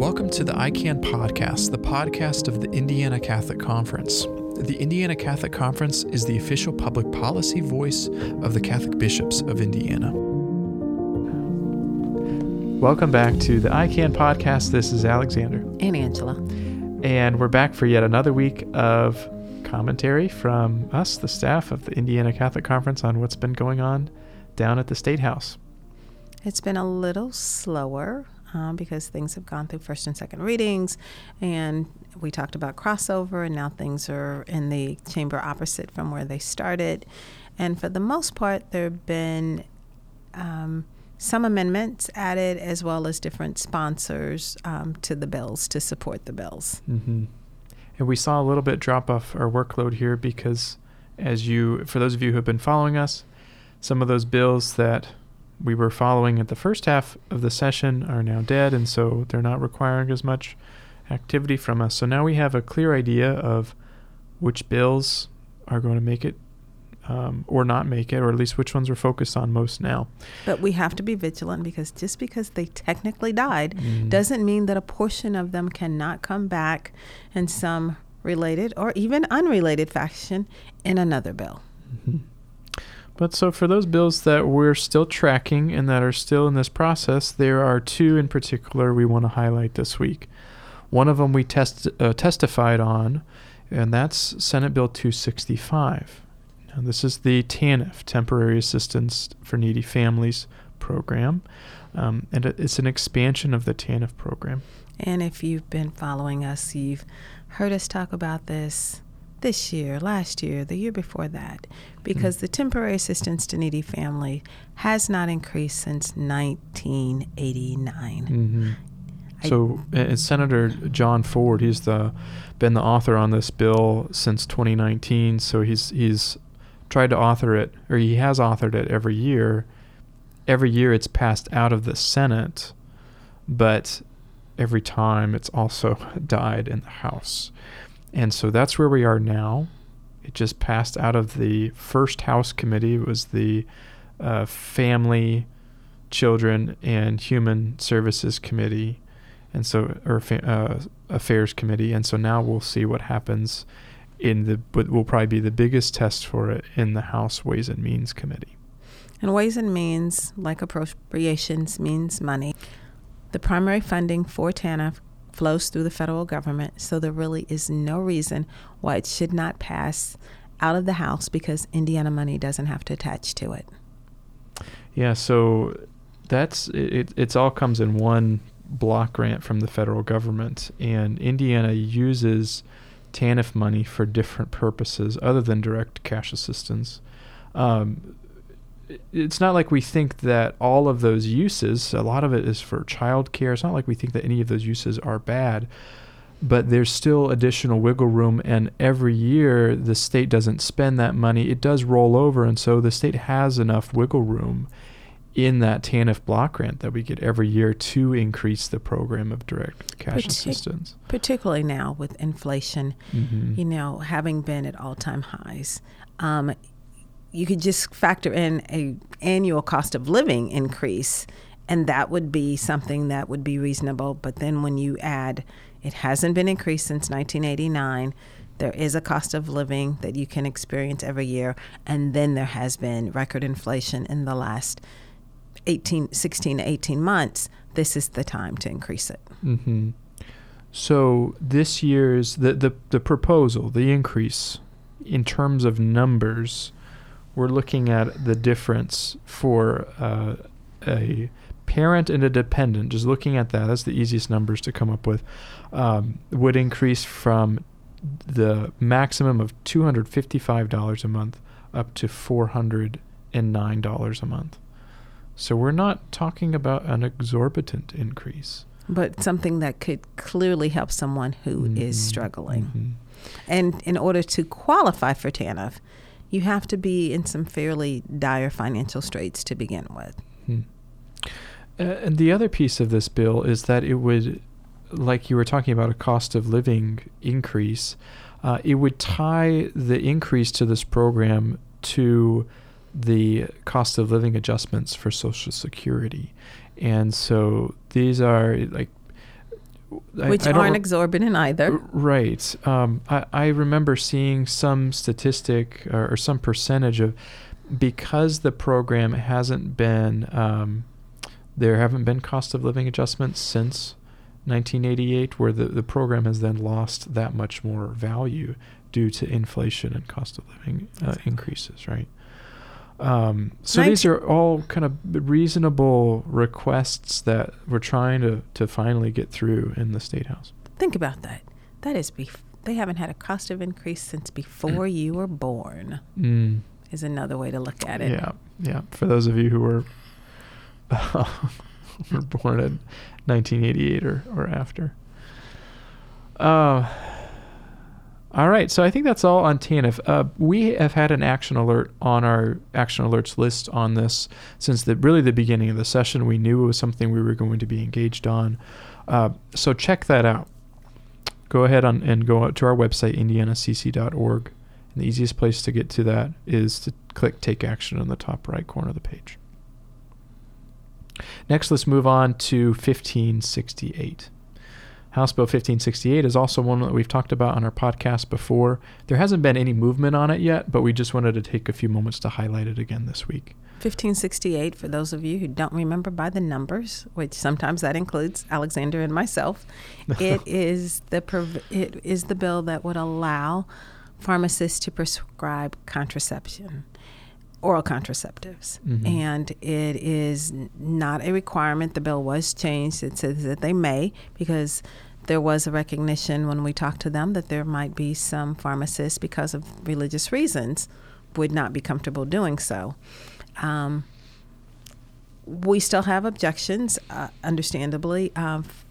Welcome to the ICANN podcast, the podcast of the Indiana Catholic Conference. The Indiana Catholic Conference is the official public policy voice of the Catholic bishops of Indiana. Welcome back to the ICANN podcast. This is Alexander. And Angela. And we're back for yet another week of commentary from us, the staff of the Indiana Catholic Conference, on what's been going on down at the State House. It's been a little slower. Because things have gone through first and second readings, and we talked about crossover, and now things are in the chamber opposite from where they started. And for the most part, there have been some amendments added, as well as different sponsors to the bills, to support the bills. Mm-hmm. And we saw a little bit drop off our workload here because, for those of you who have been following us, some of those bills that we were following at the first half of the session are now dead, and so they're not requiring as much activity from us. So now we have a clear idea of which bills are going to make it or not make it, or at least which ones we're focused on most now. But we have to be vigilant, because just because they technically died doesn't mean that a portion of them cannot come back in some related or even unrelated fashion in another bill. Mm-hmm. But so for those bills that we're still tracking and that are still in this process, there are two in particular we want to highlight this week. One of them we testified on, and that's Senate Bill 265. Now, this is the TANF, Temporary Assistance for Needy Families program, and it's an expansion of the TANF program. And if you've been following us, you've heard us talk about this year, last year, the year before that, because the temporary assistance to needy family has not increased since 1989. Mm-hmm. So Senator John Ford, he's been the author on this bill since 2019, so he's tried to author it, or he has authored it every year. Every year it's passed out of the Senate, but every time it's also died in the House. And so that's where we are now. It just passed out of the first House committee. It was the Family, Children, and Human Services Committee, and so Affairs Committee. And so now we'll see what happens in what will probably be the biggest test for it in the House Ways and Means Committee. And Ways and Means, like appropriations, means money. The primary funding for TANF flows through the federal government, so there really is no reason why it should not pass out of the House, because Indiana money doesn't have to attach to it. Yeah, so that's it. It all comes in one block grant from the federal government, and Indiana uses TANF money for different purposes other than direct cash assistance. It's not like we think that all of those uses, a lot of it is for child care. It's not like we think that any of those uses are bad, but there's still additional wiggle room. And every year the state doesn't spend that money. It does roll over. And so the state has enough wiggle room in that TANF block grant that we get every year to increase the program of direct cash assistance. Particularly now with inflation, having been at all-time highs, you could just factor in an annual cost of living increase, and that would be something that would be reasonable. But then when you add, it hasn't been increased since 1989, there is a cost of living that you can experience every year, and then there has been record inflation in the last 16 to 18 months. This is the time to increase it. Mm-hmm. So this year's, the proposal, the increase in terms of numbers, we're looking at the difference for a parent and a dependent. Just looking at that's the easiest numbers to come up with, would increase from the maximum of $255 a month up to $409 a month. So we're not talking about an exorbitant increase, but something that could clearly help someone who is struggling. Mm-hmm. And in order to qualify for TANF, you have to be in some fairly dire financial straits to begin with. And the other piece of this bill is that it would, like you were talking about, a cost of living increase. It would tie the increase to this program to the cost of living adjustments for Social Security. And so these are like Which aren't exorbitant either. Right. I remember seeing some statistic or some percentage of, because the program hasn't been, there haven't been cost of living adjustments since 1988, where the program has then lost that much more value due to inflation and cost of living increases, right? So these are all kind of reasonable requests that we're trying to finally get through in the State House. Think about that. That is, they haven't had a cost of increase since before you were born, is another way to look at it. Yeah. For those of you who were born in 1988 or after. All right, so I think that's all on TANF. We have had an action alert on our action alerts list on this since the beginning of the session. We knew it was something we were going to be engaged on. So check that out. Go ahead and go out to our website, indianacc.org. And the easiest place to get to that is to click Take Action on the top right corner of the page. Next, let's move on to 1568. House Bill 1568 is also one that we've talked about on our podcast before. There hasn't been any movement on it yet, but we just wanted to take a few moments to highlight it again this week. 1568, for those of you who don't remember by the numbers, which sometimes that includes Alexander and myself, it is the bill that would allow pharmacists to prescribe contraception, oral contraceptives, and it is not a requirement. The bill was changed. It says that they may, because there was a recognition when we talked to them that there might be some pharmacists, because of religious reasons, would not be comfortable doing so. We still have objections, understandably,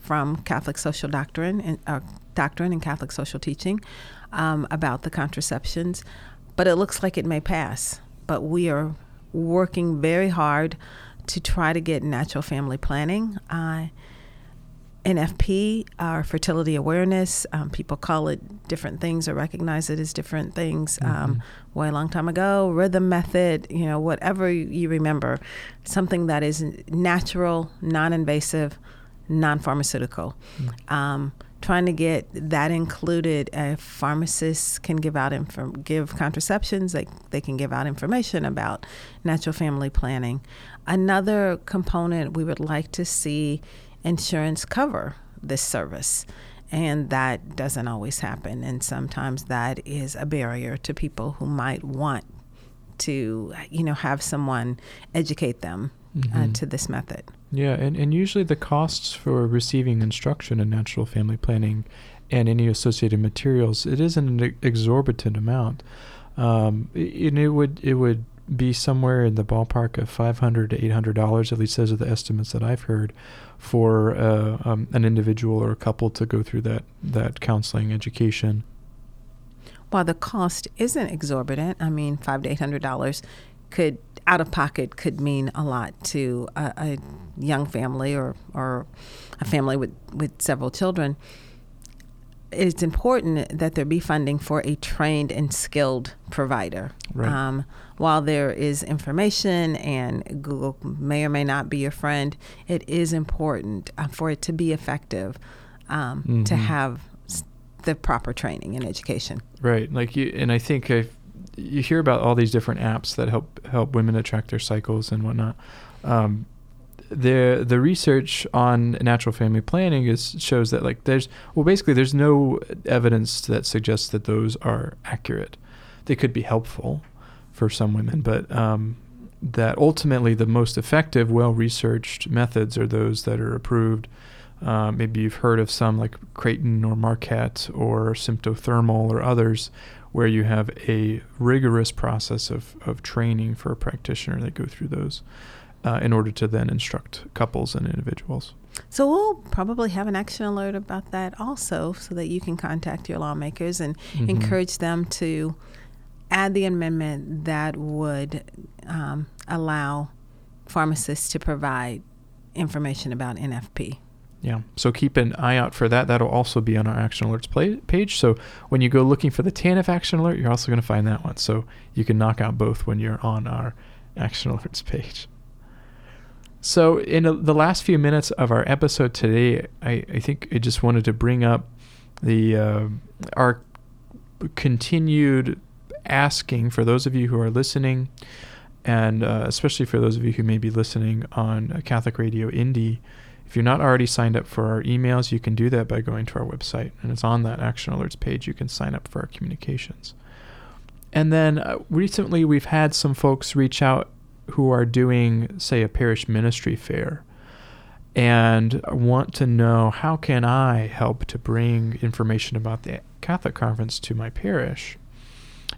from Catholic social doctrine and Catholic social teaching about the contraceptions, but it looks like it may pass. But we are working very hard to try to get natural family planning, NFP, our fertility awareness. People call it different things or recognize it as different things. Way a long time ago, rhythm method, whatever you remember, something that is natural, non-invasive, non-pharmaceutical. Trying to get that included. Pharmacists can give out give contraceptions. They can give out information about natural family planning. Another component, we would like to see insurance cover this service, and that doesn't always happen. And sometimes that is a barrier to people who might want to, have someone educate them to this method. Yeah, and usually the costs for receiving instruction in natural family planning and any associated materials, it is an exorbitant amount. And it would be somewhere in the ballpark of $500 to $800, at least those are the estimates that I've heard, for an individual or a couple to go through that counseling education. While the cost isn't exorbitant, $500 to $800 could, out of pocket, could mean a lot to a young family or a family with several children. It's important that there be funding for a trained and skilled provider. Right. While there is information and Google may or may not be your friend, it is important for it to be effective to have the proper training and education. Right. You hear about all these different apps that help women attract their cycles and whatnot. The research on natural family planning shows that there's no evidence that suggests that those are accurate. They could be helpful for some women, but that ultimately the most effective, well-researched methods are those that are approved. Maybe you've heard of some like Creighton or Marquette or Symptothermal or others, where you have a rigorous process of training for a practitioner. They go through those in order to then instruct couples and individuals. So we'll probably have an action alert about that also, so that you can contact your lawmakers and encourage them to add the amendment that would allow pharmacists to provide information about NFP. Yeah, so keep an eye out for that. That'll also be on our Action Alerts page. So when you go looking for the TANF Action Alert, you're also going to find that one. So you can knock out both when you're on our Action Alerts page. So in the last few minutes of our episode today, I think I just wanted to bring up the our continued asking for those of you who are listening, and especially for those of you who may be listening on Catholic Radio Indy. If you're not already signed up for our emails, you can do that by going to our website, and it's on that Action Alerts page. You can sign up for our communications. And then recently we've had some folks reach out who are doing, say, a parish ministry fair and want to know, how can I help to bring information about the Catholic Conference to my parish?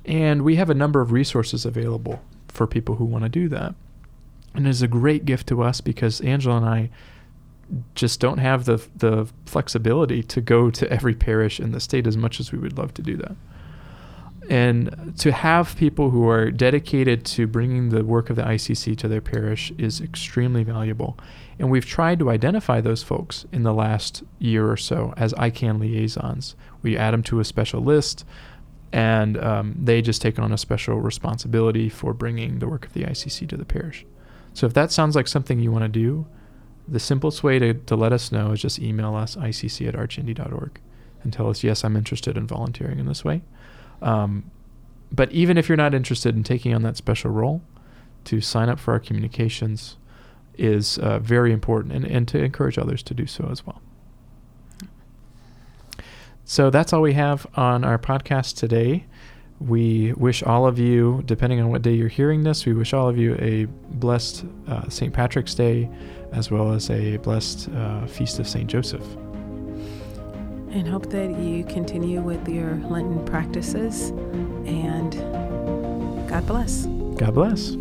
And we have a number of resources available for people who want to do that. And it's a great gift to us because Angela and I just don't have the flexibility to go to every parish in the state as much as we would love to do that. And to have people who are dedicated to bringing the work of the ICC to their parish is extremely valuable. And we've tried to identify those folks in the last year or so as ICANN liaisons. We add them to a special list, and they just take on a special responsibility for bringing the work of the ICC to the parish. So if that sounds like something you want to do, the simplest way to let us know is just email us, icc@archindy.org, and tell us, yes, I'm interested in volunteering in this way. But even if you're not interested in taking on that special role, to sign up for our communications is very important, and to encourage others to do so as well. So that's all we have on our podcast today. We wish all of you, depending on what day you're hearing this, we wish all of you a blessed St. Patrick's Day, as well as a blessed Feast of St. Joseph. And hope that you continue with your Lenten practices, and God bless. God bless.